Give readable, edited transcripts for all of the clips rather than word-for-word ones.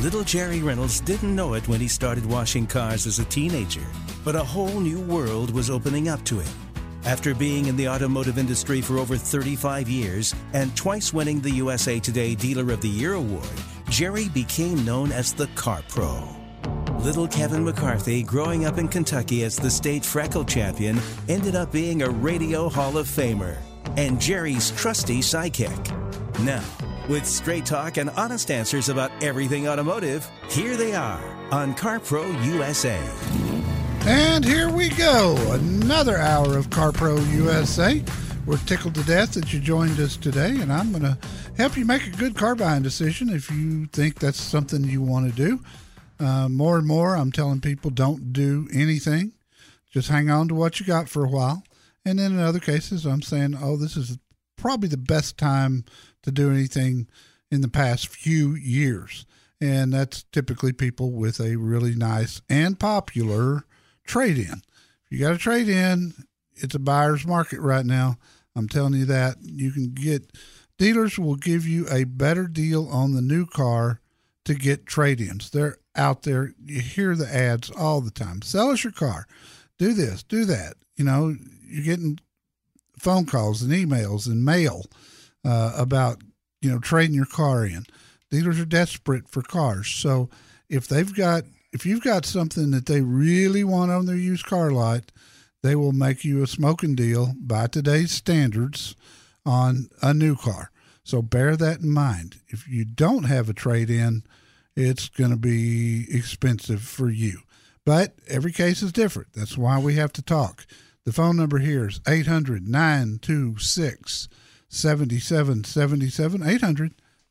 Little Jerry Reynolds didn't know it when he started washing cars as a teenager, but a whole new world was opening up to him. After being in the automotive industry for over 35 years and twice winning the USA Today Dealer of the Year award, Jerry became known as the Car Pro. Little Kevin McCarthy, growing up in Kentucky as the state freckle champion, ended up being a Radio Hall of Famer and Jerry's trusty sidekick. Now, with straight talk and honest answers about everything automotive, here they are on CarPro USA. And here we go, another hour of CarPro USA. We're tickled to death that you joined us today, and I'm going to help you make a good car buying decision if you think that's something you want to do. More and more, I'm telling people don't do anything. Just hang on to what you got for a while. And then in other cases, I'm saying, oh, this is probably the best time to do anything in the past few years. And that's typically people with a really nice and popular trade-in. If you got a trade-in, it's a buyer's market right now. I'm telling you that. You can get, dealers will give you a better deal on the new car to get trade-ins. They're out there. You hear the ads all the time. Sell us your car. Do this, do that. You know, you're getting phone calls and emails and mail about, you know, trading your car in. Dealers are desperate for cars. So if you've got something that they really want on their used car lot, they will make you a smoking deal by today's standards on a new car. So bear that in mind. If you don't have a trade-in, it's going to be expensive for you. But every case is different. That's why we have to talk. The phone number here is 800-926-7777, 800-926-7777.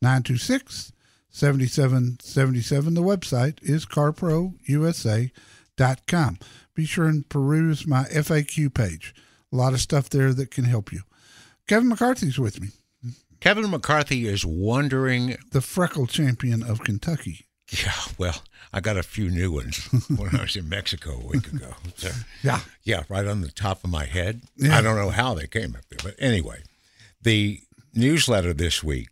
The website is carprousa.com. Be sure and peruse my FAQ page. A lot of stuff there that can help you. Kevin McCarthy's with me. Kevin McCarthy is wondering... The freckle champion of Kentucky. Yeah, well, I got a few new ones when I was in Mexico a week ago. So, yeah, right on the top of my head. Yeah. I don't know how they came up there. But anyway, the newsletter this week,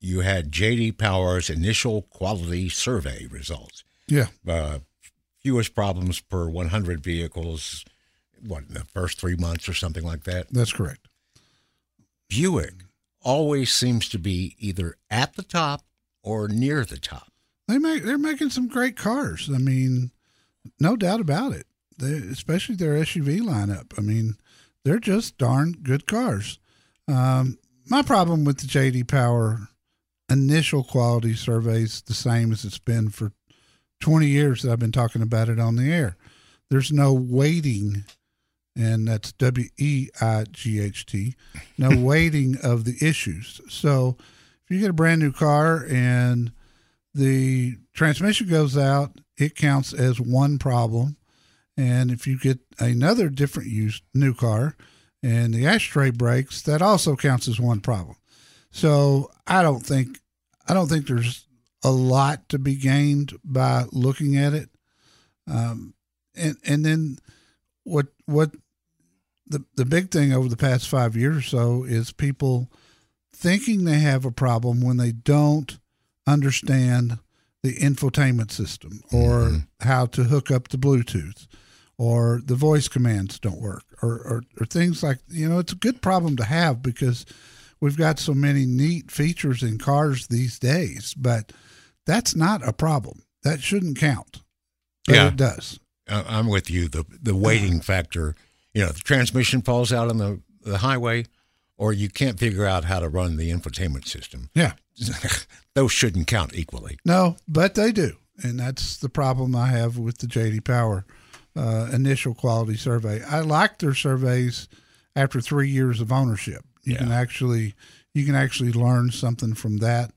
you had J.D. Power's initial quality survey results. Yeah. Fewest problems per 100 vehicles, what, in the first 3 months or something like that? That's correct. Buick always seems to be either at the top or near the top. They're making some great cars. I mean, no doubt about it, especially their SUV lineup. I mean, they're just darn good cars. My problem with the J.D. Power initial quality surveys, the same as it's been for 20 years that I've been talking about it on the air. There's no weighting, and that's W-E-I-G-H-T, no weighting of the issues. So if you get a brand new car and the transmission goes out, it counts as one problem. And if you get another different used new car and the ashtray breaks, that also counts as one problem. So I don't think there's a lot to be gained by looking at it. And then what the big thing over the past 5 years or so is people thinking they have a problem when they don't understand the infotainment system or how to hook up the Bluetooth or the voice commands don't work or things like, you know, it's a good problem to have because we've got so many neat features in cars these days, but That's not a problem. That shouldn't count. But yeah, it does. I'm with you. The waiting factor, you know, the transmission falls out on the highway, or you can't figure out how to run the infotainment system. Yeah. Those shouldn't count equally. No, but they do. And that's the problem I have with the J.D. Power initial quality survey. I like their surveys after 3 years of ownership. You can actually learn something from that.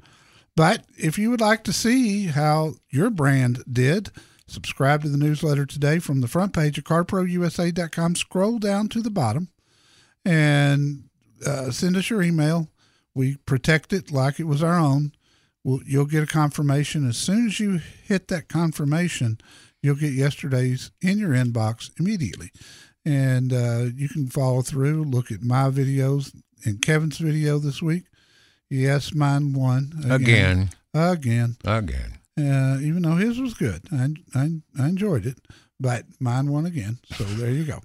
But if you would like to see how your brand did, subscribe to the newsletter today from the front page of CarProUSA.com. Scroll down to the bottom and send us your email. We protect it like it was our own. You'll get a confirmation. As soon as you hit that confirmation, you'll get yesterday's in your inbox immediately. And you can follow through, look at my videos and Kevin's video this week. Yes, mine won. Again. Even though his was good. I enjoyed it, but mine won again. So there you go.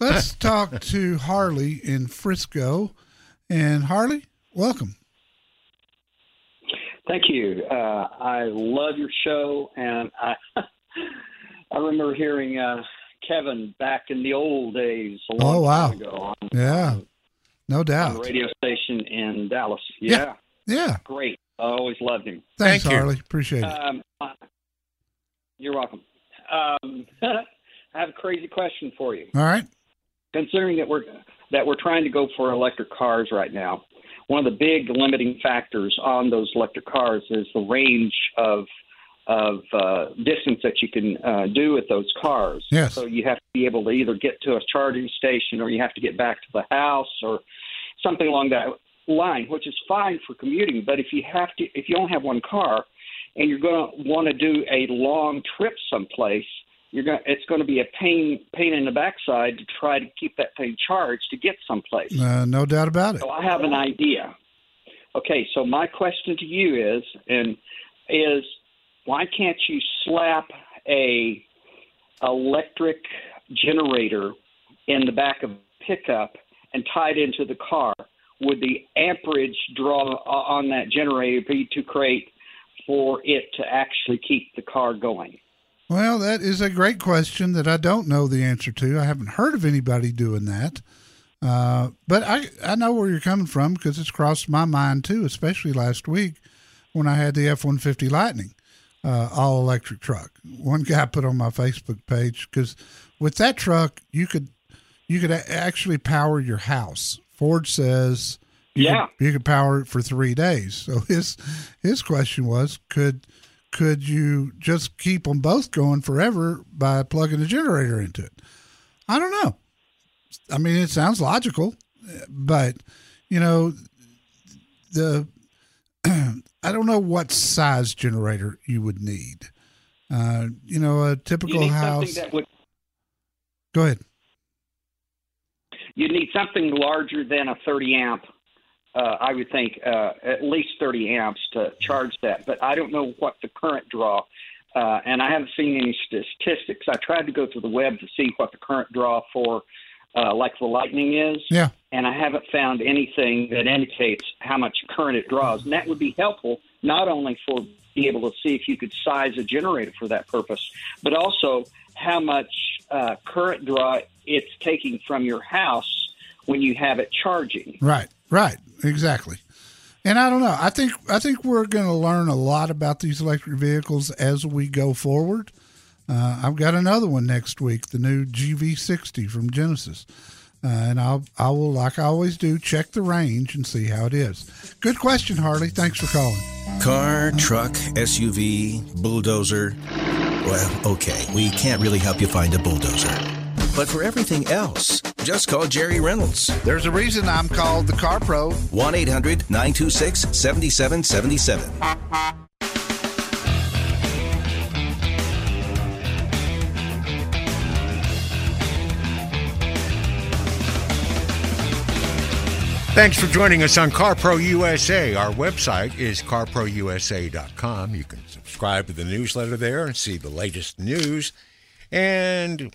Let's talk to Harley in Frisco. And Harley, welcome. Thank you. I love your show. And I remember hearing Kevin back in the old days a long time ago. No doubt. Radio station in Dallas. Yeah. Great. I always loved him. Thanks, Harley. Appreciate it. You're welcome. I have a crazy question for you. All right. Considering that we're trying to go for electric cars right now, one of the big limiting factors on those electric cars is the range of distance that you can do with those cars. Yes. So you have to be able to either get to a charging station or you have to get back to the house or something along that line, which is fine for commuting. But if you don't have one car and you're going to want to do a long trip someplace, it's going to be a pain in the backside to try to keep that thing charged to get someplace. No doubt about it. So I have an idea. Okay, so my question to you is why can't you slap a electric generator in the back of a pickup and tie it into the car? Would the amperage draw on that generator be too great for it to actually keep the car going? Well, that is a great question that I don't know the answer to. I haven't heard of anybody doing that. But I know where you're coming from because it's crossed my mind too, especially last week when I had the F-150 Lightning all-electric truck. One guy put on my Facebook page because with that truck, you could actually power your house. Ford says you could power it for 3 days. So his question was, could you just keep them both going forever by plugging a generator into it? I don't know. I mean, it sounds logical, but, you know, I don't know what size generator you would need. You know, a typical house. Go ahead. You need something larger than a 30 amp. I would think at least 30 amps to charge that, but I don't know what the current draw, and I haven't seen any statistics. I tried to go through the web to see what the current draw for like the Lightning is, and I haven't found anything that indicates how much current it draws, and that would be helpful not only for being able to see if you could size a generator for that purpose, but also how much current draw it's taking from your house when you have it charging. Right. Exactly. And I don't know. I think we're going to learn a lot about these electric vehicles as we go forward. I've got another one next week, the new GV60 from Genesis. And I will, like I always do, check the range and see how it is. Good question, Harley. Thanks for calling. Car, truck, SUV, bulldozer. Well, okay, we can't really help you find a bulldozer. But for everything else, just call Jerry Reynolds. There's a reason I'm called the Car Pro. 1-800-926-7777. Thanks for joining us on CarPro USA. Our website is carprousa.com. You can subscribe to the newsletter there and see the latest news. And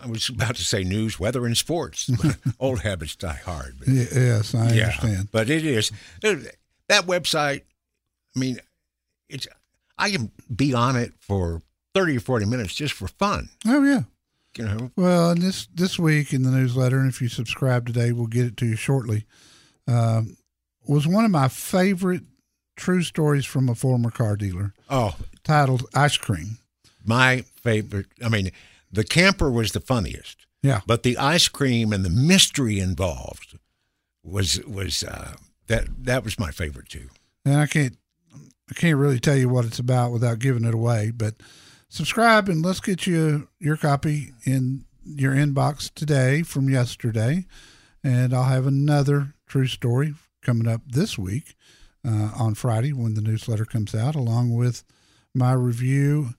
I was about to say news, weather, and sports. Old habits die hard. But, yes, I understand. But it is. That website, I mean, it's. I can be on it for 30 or 40 minutes just for fun. Oh, yeah. You know? Well, and this week in the newsletter, and if you subscribe today, we'll get it to you shortly, was one of my favorite true stories from a former car dealer. Oh. Titled Ice Cream. My favorite. I mean, the camper was the funniest. Yeah. But the ice cream and the mystery involved was my favorite too. And I can't really tell you what it's about without giving it away, but subscribe and let's get you your copy in your inbox today from yesterday. And I'll have another true story coming up this week on Friday when the newsletter comes out, along with my review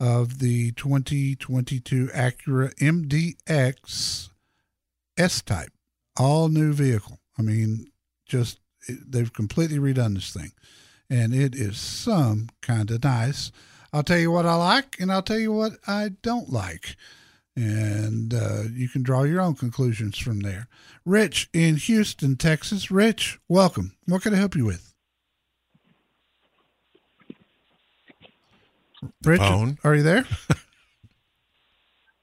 of the 2022 Acura MDX S-Type, all new vehicle. I mean, just they've completely redone this thing. And it is some kind of nice. I'll tell you what I like, and I'll tell you what I don't like. And you can draw your own conclusions from there. Rich in Houston, Texas. Rich, welcome. What can I help you with? Rich, are you there?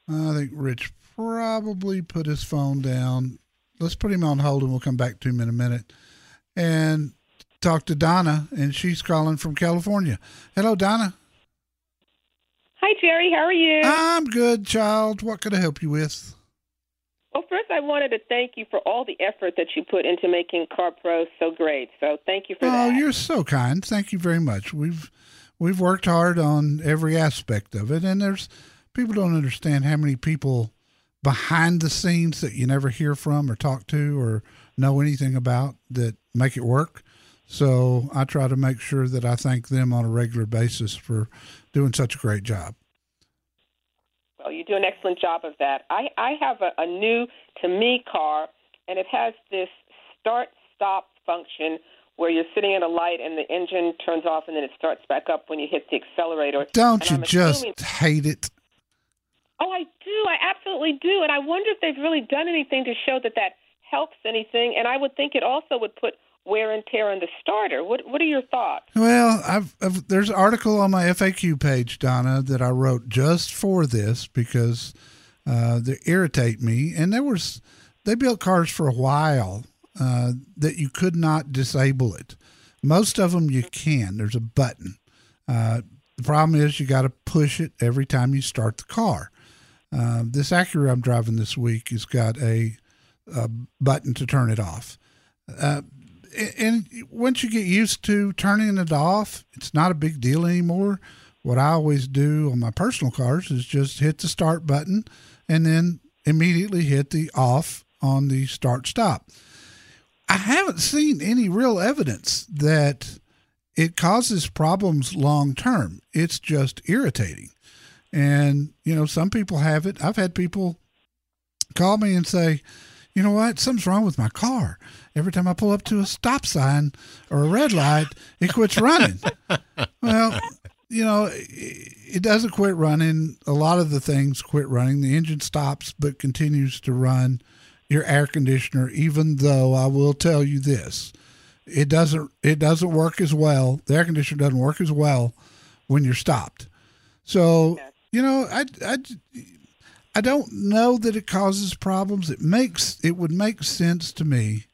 I think Rich probably put his phone down. Let's put him on hold, and we'll come back to him in a minute. And talk to Donna, and she's calling from California. Hello, Donna. Hi, Jerry. How are you? I'm good, child. What can I help you with? Well, first, I wanted to thank you for all the effort that you put into making CarPro so great. So thank you for that. Oh, you're so kind. Thank you very much. We've worked hard on every aspect of it, and there's people don't understand how many people behind the scenes that you never hear from or talk to or know anything about that make it work. So I try to make sure that I thank them on a regular basis for doing such a great job. Well, you do an excellent job of that. I have a new, to me, car, and it has this start-stop function where you're sitting at a light and the engine turns off and then it starts back up when you hit the accelerator. Don't you just hate it? Oh, I do. I absolutely do. And I wonder if they've really done anything to show that helps anything. And I would think it also would put wear and tear on the starter. What are your thoughts? Well, there's an article on my FAQ page, Donna, that I wrote just for this because they irritate me. And they built cars for a while that you could not disable it. Most of them you can. There's a button. The problem is you got to push it every time you start the car. This Acura I'm driving this week has got a button to turn it off. And once you get used to turning it off, it's not a big deal anymore. What I always do on my personal cars is just hit the start button and then immediately hit the off on the start-stop. I haven't seen any real evidence that it causes problems long-term. It's just irritating. And, you know, some people have it. I've had people call me and say, you know what? Something's wrong with my car. Every time I pull up to a stop sign or a red light, it quits running. Well, you know, it doesn't quit running. A lot of the things quit running. The engine stops but continues to run your air conditioner, even though I will tell you this, it doesn't work as well. The air conditioner doesn't work as well when you're stopped. So, you know, I don't know that it causes problems. It would make sense to me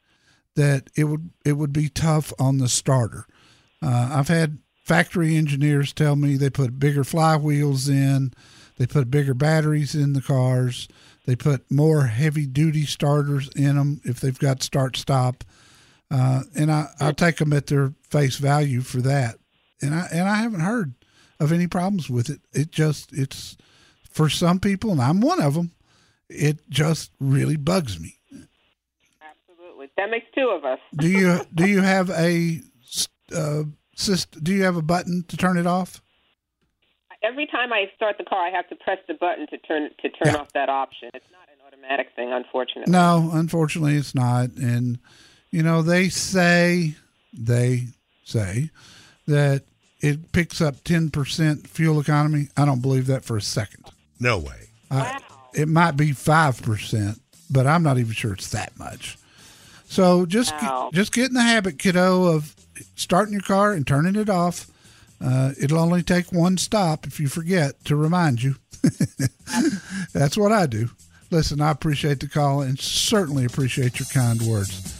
that it would be tough on the starter. I've had factory engineers tell me they put bigger flywheels in, they put bigger batteries in the cars, they put more heavy-duty starters in them if they've got start-stop, and I'll take them at their face value for that. And I haven't heard of any problems with it. It's for some people, and I'm one of them, it just really bugs me. Absolutely, that makes two of us. Do you have a do you have a button to turn it off? Every time I start the car, I have to press the button to turn off that option. It's not an automatic thing, unfortunately. No, unfortunately, it's not. And you know, they say that it picks up 10% fuel economy. I don't believe that for a second. No way. Wow. It might be 5%, but I'm not even sure it's that much. So just get in the habit, kiddo, of starting your car and turning it off. It'll only take one stop if you forget to remind you. That's what I do. Listen, I appreciate the call and certainly appreciate your kind words.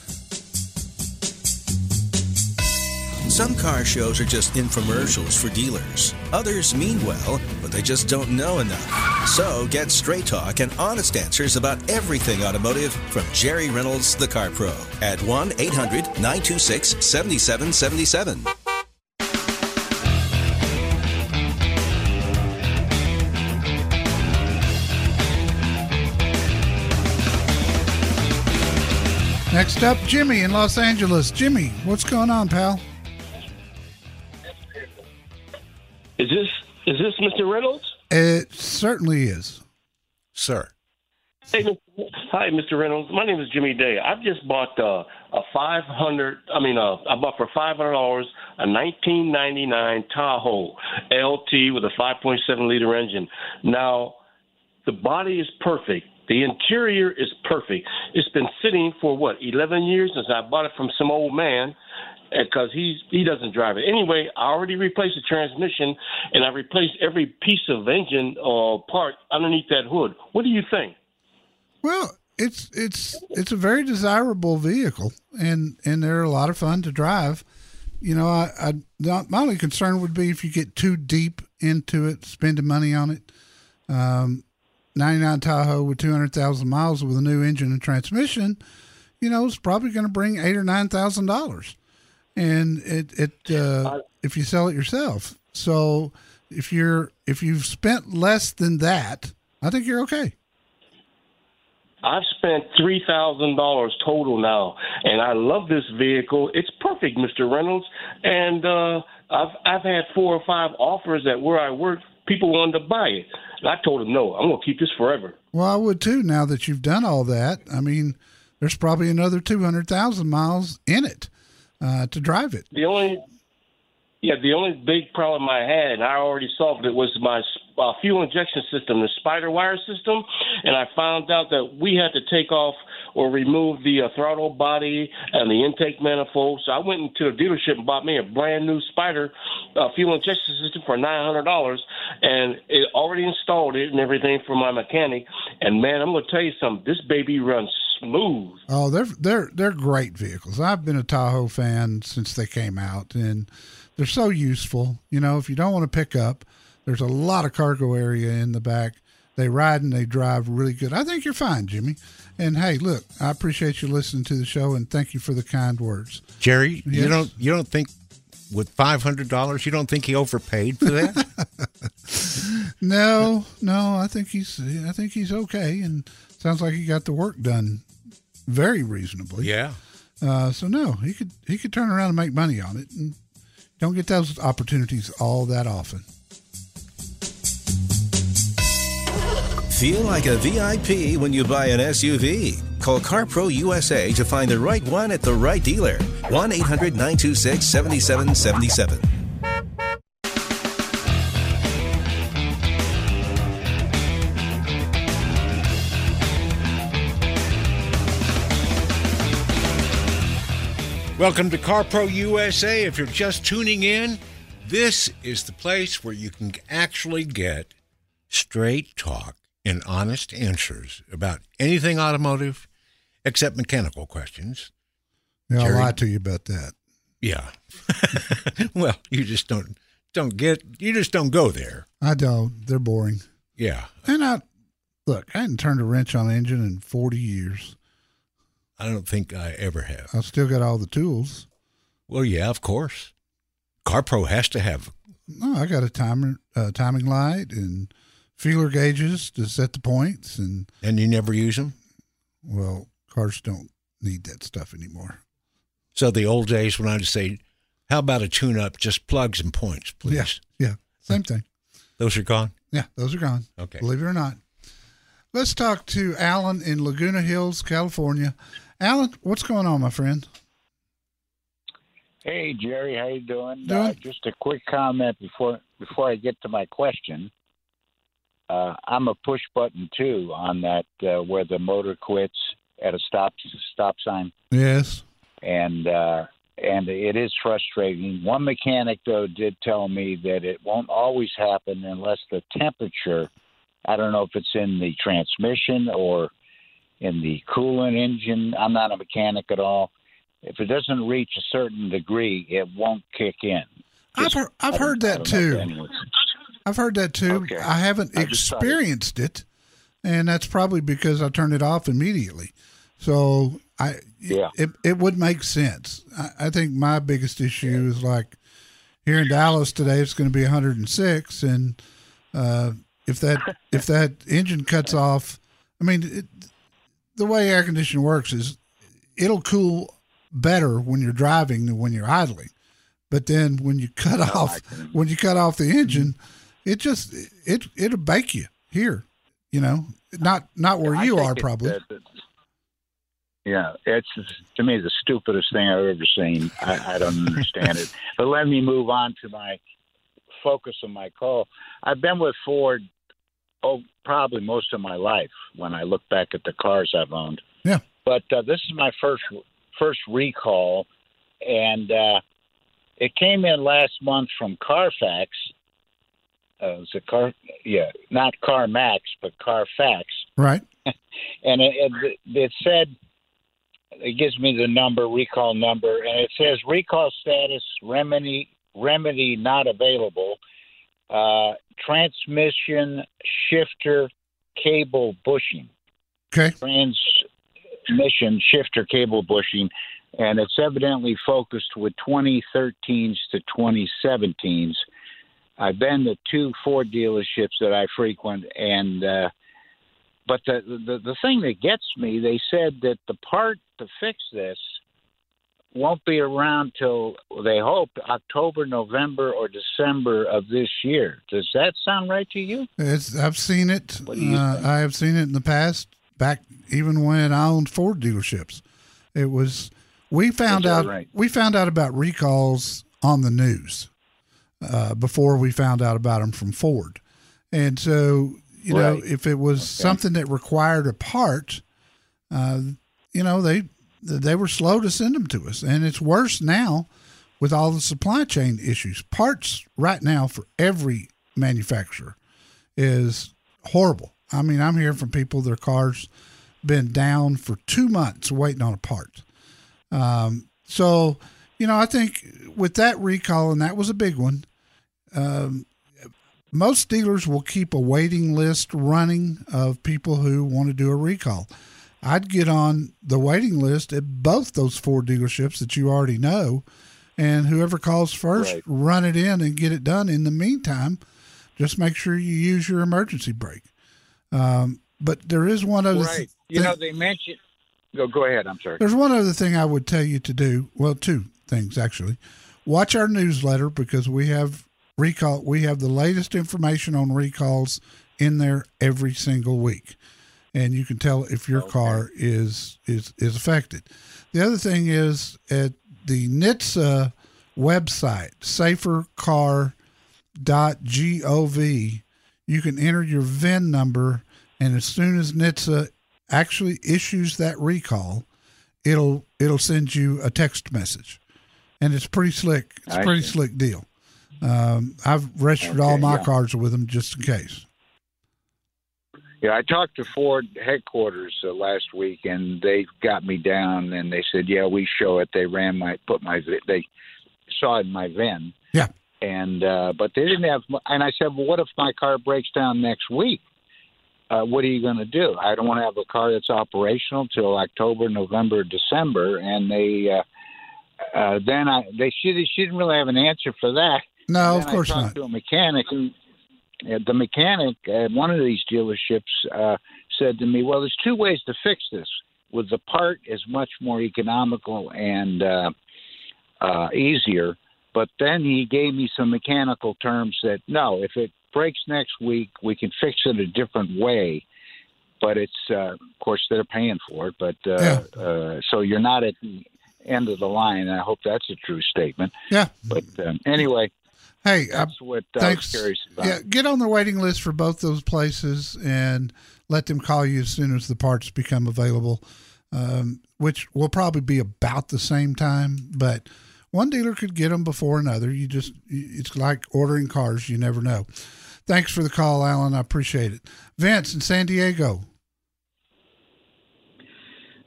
Some car shows are just infomercials for dealers. Others mean well, but they just don't know enough. So get straight talk and honest answers about everything automotive from Jerry Reynolds, the Car Pro, at 1-800-926-7777. Next up, Jimmy in Los Angeles. Jimmy, what's going on, pal? Is this Mr. Reynolds? It certainly is, sir. Hey, hi, Mr. Reynolds. My name is Jimmy Day. I've just bought I bought for $500 a 1999 Tahoe LT with a 5.7 liter engine. Now, the body is perfect. The interior is perfect. It's been sitting for, 11 years since I bought it from some old man because he doesn't drive it. Anyway, I already replaced the transmission, and I replaced every piece of engine or part underneath that hood. What do you think? Well, it's a very desirable vehicle, and they're a lot of fun to drive. You know, my only concern would be if you get too deep into it, spending money on it. 99 Tahoe with 200,000 miles with a new engine and transmission, you know, it's probably going to bring $8,000 or $9,000, and if you sell it yourself. So if you've spent less than that, I think you're okay. I've spent $3,000 total now, and I love this vehicle. It's perfect, Mr. Reynolds, and I've had 4 or 5 offers at where I work. People wanted to buy it. And I told them, no, I'm going to keep this forever. Well, I would too, now that you've done all that. I mean, there's probably another 200,000 miles in it to drive it. The only big problem I had, and I already solved it, was my fuel injection system, the spider wire system. And I found out that we had to take off or remove the throttle body and the intake manifold. So I went into a dealership and bought me a brand new spider fuel injection system for $900. And it already installed it and everything for my mechanic. And, man, I'm going to tell you something. This baby runs smooth. Oh, they're great vehicles. I've been a Tahoe fan since they came out, and they're so useful. You know, if you don't want to pick up, there's a lot of cargo area in the back. They ride and they drive really good. I think you're fine, Jimmy. And hey, look, I appreciate you listening to the show, and thank you for the kind words, Jerry. Yes? You don't think with $500 you don't think he overpaid for that? No, I think he's okay, and sounds like he got the work done very reasonably. Yeah. So no, he could turn around and make money on it, and don't get those opportunities all that often. Feel like a VIP when you buy an SUV. Call CarPro USA to find the right one at the right dealer. 1-800-926-7777. Welcome to CarPro USA. If you're just tuning in, this is the place where you can actually get straight talk and honest answers about anything automotive except mechanical questions. Yeah, I'll lie to you about that. Yeah. Well, you just don't go there. I don't. They're boring. Yeah. And I hadn't turned a wrench on an engine in 40 years. I don't think I ever have. I've still got all the tools. Well, yeah, of course. CarPro has to have. No, I got a timer, timing light, and feeler gauges to set the points, and you never use them. Well, cars don't need that stuff anymore. So the old days when I would say, "How about a tune-up? Just plugs and points, please." Yeah, same thing. Those are gone. Yeah, those are gone. Okay, believe it or not. Let's talk to Alan in Laguna Hills, California. Alan, what's going on, my friend? Hey, Jerry, how you doing? Just a quick comment before I get to my question. I'm a push button too on that where the motor quits at a stop sign. Yes. And And it is frustrating. One mechanic, though, did tell me that it won't always happen unless the temperature, I don't know if it's in the transmission or in the coolant engine. I'm not a mechanic at all. If it doesn't reach a certain degree, it won't kick in. I've heard that too. Okay. I haven't experienced it, and that's probably because I turned it off immediately. So it would make sense. I think my biggest issue is like here in Dallas today, it's going to be 106, and if that engine cuts off, I mean, the way air conditioning works is it'll cool better when you're driving than when you're idling. But then when you cut off the engine, it just it'll bake you here, you know, not where you are probably. It's to me the stupidest thing I've ever seen. I don't understand it. But let me move on to my focus of my call. I've been with Ford probably most of my life when I look back at the cars I've owned. Yeah. But this is my first recall, and it came in last month from Carfax. Not CarMax, but Carfax. Right. And it said, it gives me the recall number, and it says recall status, remedy not available, transmission shifter cable bushing. Okay. Transmission shifter cable bushing. And it's evidently focused with 2013s to 2017s. I've been to two Ford dealerships that I frequent, and but the thing that gets me, they said that the part to fix this won't be around till, they hope, October, November, or December of this year. Does that sound right to you? I've seen it. I have seen it in the past, back even when I owned Ford dealerships. It was. We found out about recalls on the news before we found out about them from Ford. And so, you know, if it was something that required a part, you know, they were slow to send them to us. And it's worse now with all the supply chain issues. Parts right now for every manufacturer is horrible. I mean, I'm hearing from people, their car's been down for 2 months waiting on a part. So, you know, I think with that recall, and that was a big one, most dealers will keep a waiting list running of people who want to do a recall. I'd get on the waiting list at both those four dealerships that you already know, and whoever calls first, run it in and get it done. In the meantime, just make sure you use your emergency brake. But there is one other thing. You know, they mentioned... Go ahead. I'm sorry. There's one other thing I would tell you to do. Well, two things, actually. Watch our newsletter because we have recall. We have the latest information on recalls in there every single week. And you can tell if your car is affected. The other thing is at the NHTSA website, safercar.gov, you can enter your VIN number, and as soon as NHTSA actually issues that recall, it'll send you a text message, and it's pretty slick. It's a pretty slick deal. I've registered all my cars with them just in case. Yeah, I talked to Ford headquarters last week, and they got me down, and they said, "Yeah, we show it." They ran they saw it in my VIN. Yeah, and but they didn't have. And I said, "Well, what if my car breaks down next week? What are you going to do? I don't want to have a car that's operational till October, November, December." And they she didn't really have an answer for that. No, of course not. I talked to a mechanic, and the mechanic at one of these dealerships said to me, "Well, there's two ways to fix this. With the part is much more economical and easier." But then he gave me some mechanical terms that if it breaks next week, we can fix it a different way, but it's of course they're paying for it, but so you're not at the end of the line. I hope that's a true statement. But anyway, hey, that's what I was curious about. Get on the waiting list for both those places and let them call you as soon as the parts become available. which will probably be about the same time, but one dealer could get them before another. You just, it's like ordering cars. You never know. Thanks for the call, Alan. I appreciate it. Vince in San Diego.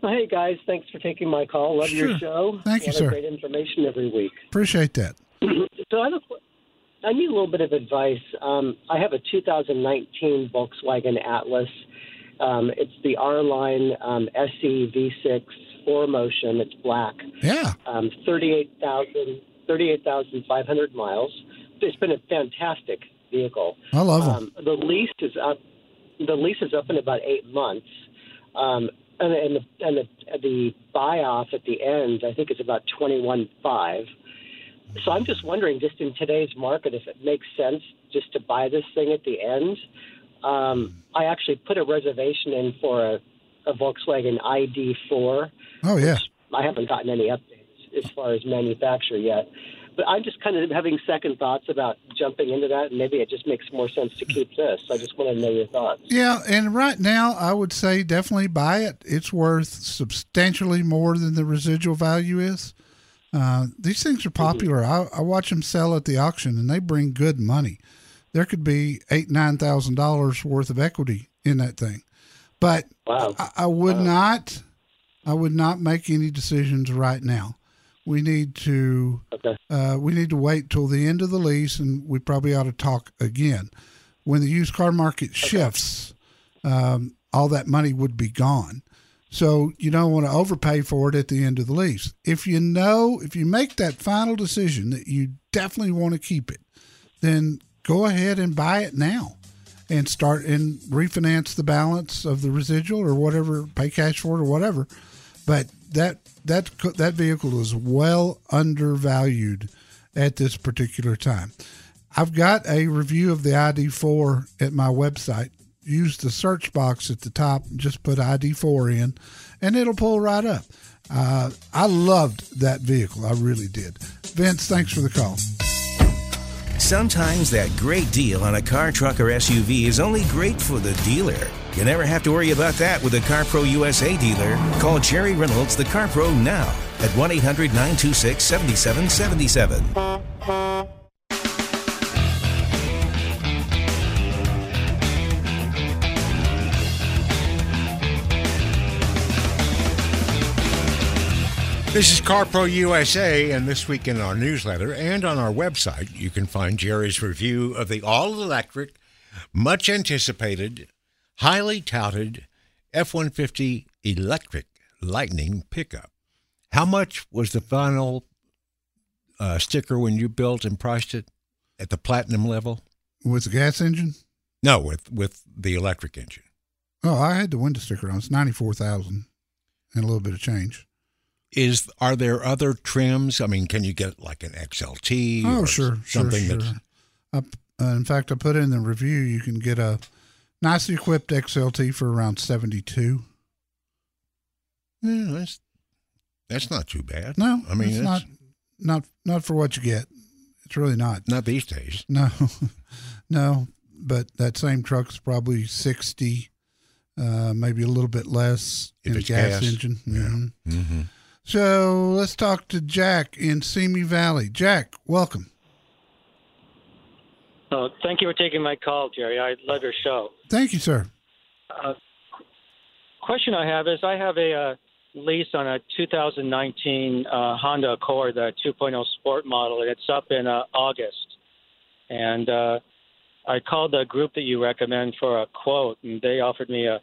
Hey, guys. Thanks for taking my call. Love your show. Thank you, sir. Great information every week. Appreciate that. So I need a little bit of advice. I have a 2019 Volkswagen Atlas. It's the R-Line SE V6 4Motion. It's black. Yeah. 38,500 miles. It's been a fantastic vehicle. I love it. The lease is up in about 8 months. And the buy-off at the end, I think it's about 21.5. So I'm just wondering, just in today's market, if it makes sense just to buy this thing at the end. I actually put a reservation in for a Volkswagen ID4. Oh, yeah. I haven't gotten any updates as far as manufacturer yet. But I'm just kind of having second thoughts about jumping into that, and maybe it just makes more sense to keep this. I just want to know your thoughts. Yeah, and right now I would say definitely buy it. It's worth substantially more than the residual value is. These things are popular. I watch them sell at the auction, and they bring good money. There could be $8,000, $9,000 worth of equity in that thing. But wow. I would not make any decisions right now. We need to wait till the end of the lease, and we probably ought to talk again. When the used car market shifts, all that money would be gone. So you don't want to overpay for it at the end of the lease. If you make that final decision that you definitely want to keep it, then go ahead and buy it now and start and refinance the balance of the residual or whatever, pay cash for it or whatever. But that vehicle is well undervalued at this particular time. I've got a review of the ID4 at my website. Use the search box at the top and just put ID4 in, and it'll pull right up. I loved that vehicle. I really did. Vince, thanks for the call. Sometimes that great deal on a car, truck, or SUV is only great for the dealer. You never have to worry about that with a CarPro USA dealer. Call Jerry Reynolds, the CarPro, now at 1-800-926-7777. This is CarPro USA, and this week in our newsletter and on our website, you can find Jerry's review of the all-electric, much-anticipated, highly touted F-150 electric Lightning pickup. How much was the final sticker when you built and priced it at the platinum level? With the gas engine? No, with the electric engine. Oh, I had the window sticker on. It's $94,000 and a little bit of change. Are there other trims? I mean, can you get like an XLT? Oh, or sure. That's... in fact, I put in the review, you can get a nicely equipped XLT for around $72,000. Yeah, that's not too bad. No, I mean, it's not for what you get. It's really not. Not these days. No, no. But that same truck's probably $60,000, maybe a little bit less in a gas engine. Yeah. Mm-hmm. So let's talk to Jack in Simi Valley. Jack, welcome. Oh, thank you for taking my call, Jerry. I love your show. Thank you, sir. Question I have is I have a lease on a 2019 Honda Accord, the 2.0 Sport model, and it's up in August. And I called the group that you recommend for a quote, and they offered me a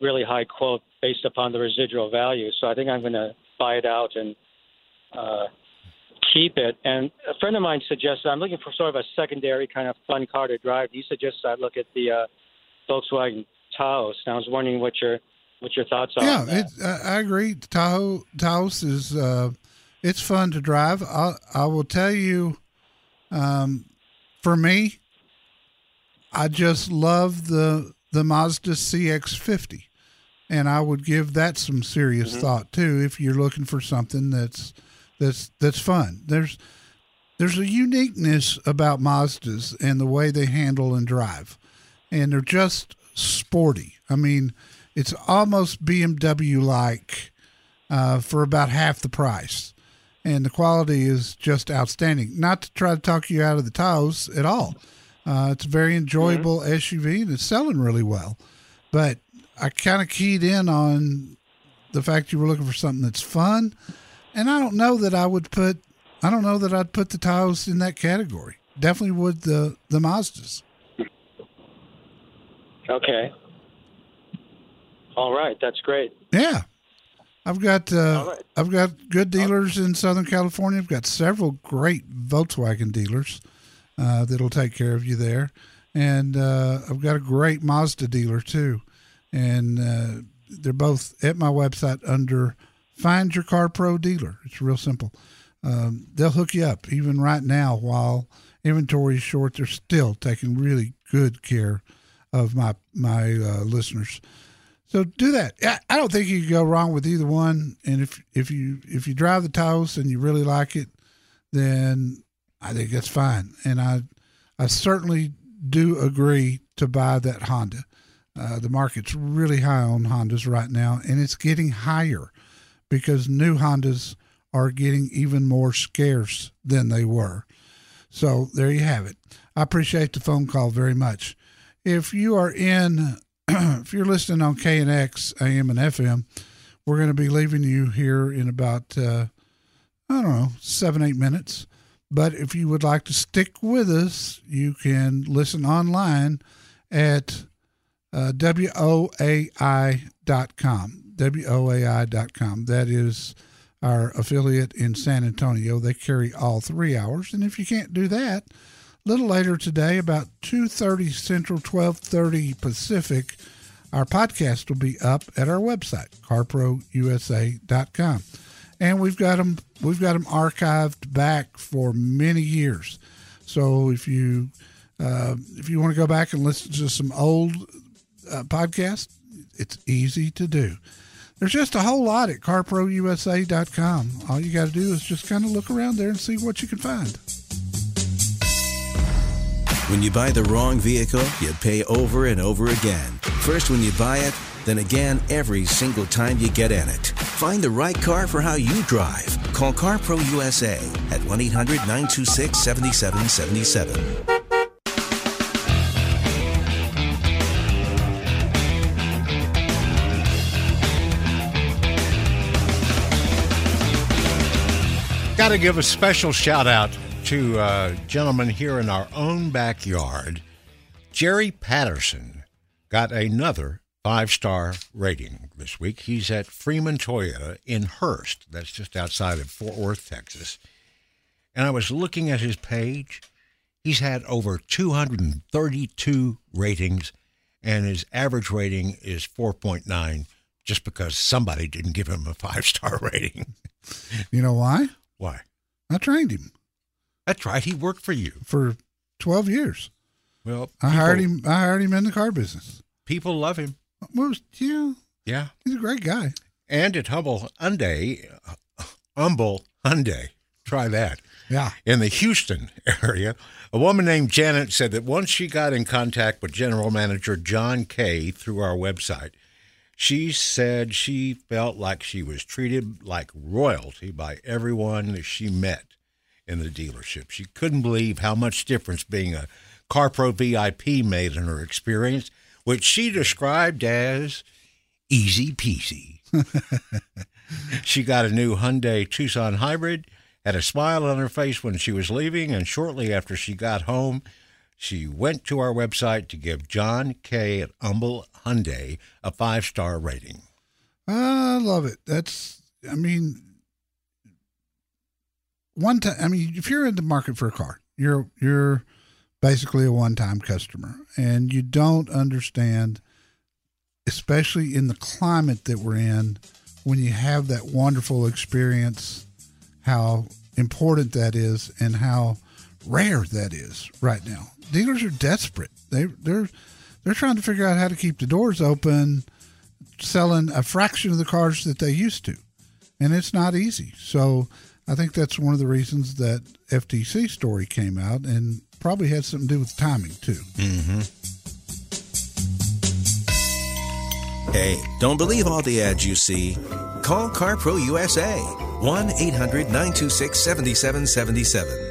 really high quote based upon the residual value. So I think I'm going to buy it out and keep it. And a friend of mine suggested, I'm looking for sort of a secondary kind of fun car to drive. He suggested I look at the Volkswagen Taos. And I was wondering what your thoughts are. Yeah, on that. I agree. Taos is it's fun to drive. I will tell you, for me, I just love the Mazda CX-50, and I would give that some serious thought too if you're looking for something that's fun. There's a uniqueness about Mazdas and the way they handle and drive, and they're just sporty. I mean, It's almost BMW-like for about half the price. And the quality is just outstanding. Not to try to talk you out of the Taos at all. It's a very enjoyable SUV, and it's selling really well. But I kind of keyed in on the fact you were looking for something that's fun. And I don't know that I'd put the Taos in that category. Definitely would the Mazdas. Okay. All right, that's great. Yeah. I've got good dealers in Southern California. I've got several great Volkswagen dealers that'll take care of you there. And I've got a great Mazda dealer too. And they're both at my website under Find Your Car Pro Dealer. It's real simple. They'll hook you up. Even right now, while inventory is short, they're still taking really good care of my listeners. So do that. I don't think you can go wrong with either one. And if you drive the Taos and you really like it, then I think that's fine. And I certainly do agree to buy that Honda. The market's really high on Hondas right now, and it's getting higher because new Hondas are getting even more scarce than they were. So there you have it. I appreciate the phone call very much. If you're listening on KNX AM and FM, we're going to be leaving you here in about, 7-8 minutes. But if you would like to stick with us, you can listen online at WOAI.com. WOAI.com. That is our affiliate in San Antonio. They carry all 3 hours. And if you can't do that, a little later today, about 2:30 Central, 12:30 Pacific, our podcast will be up at our website, carprousa.com. And we've got them archived back for many years. So if you want to go back and listen to some old podcasts, it's easy to do. There's just a whole lot at carprousa.com. All you got to do is just kind of look around there and see what you can find. When you buy the wrong vehicle, you pay over and over again. First when you buy it, then again every single time you get in it. Find the right car for how you drive. Call CarPro USA at 1-800-926-7777. Got to give a special shout out to a gentleman here in our own backyard. Jerry Patterson got another 5-star rating this week. He's at Freeman Toyota in Hearst. That's just outside of Fort Worth, Texas. And I was looking at his page. He's had over 232 ratings, and his average rating is 4.9 just because somebody didn't give him a 5-star rating. You know why? Why? I trained him. That's right. He worked for you for 12 years. Well, I hired him in the car business. People love him. Most, yeah. Yeah. He's a great guy. And at Humble Hyundai. Try that. Yeah. In the Houston area, a woman named Janet said that once she got in contact with General Manager John Kay through our website, she said she felt like she was treated like royalty by everyone that she met in the dealership. She couldn't believe how much difference being a CarPro VIP made in her experience, which she described as easy peasy. She got a new Hyundai Tucson hybrid, had a smile on her face when she was leaving, and shortly after she got home, she went to our website to give John Kay at Humble Hyundai a 5-star rating. I love it. If you're in the market for a car, you're basically a one-time customer, and you don't understand, especially in the climate that we're in, when you have that wonderful experience, how important that is and how rare that is right now. Dealers are desperate. They're trying to figure out how to keep the doors open, selling a fraction of the cars that they used to, and it's not easy. So I think that's one of the reasons that FTC story came out, and probably had something to do with timing, too. Mm-hmm. Hey, don't believe all the ads you see. Call CarPro USA, 1-800-926-7777.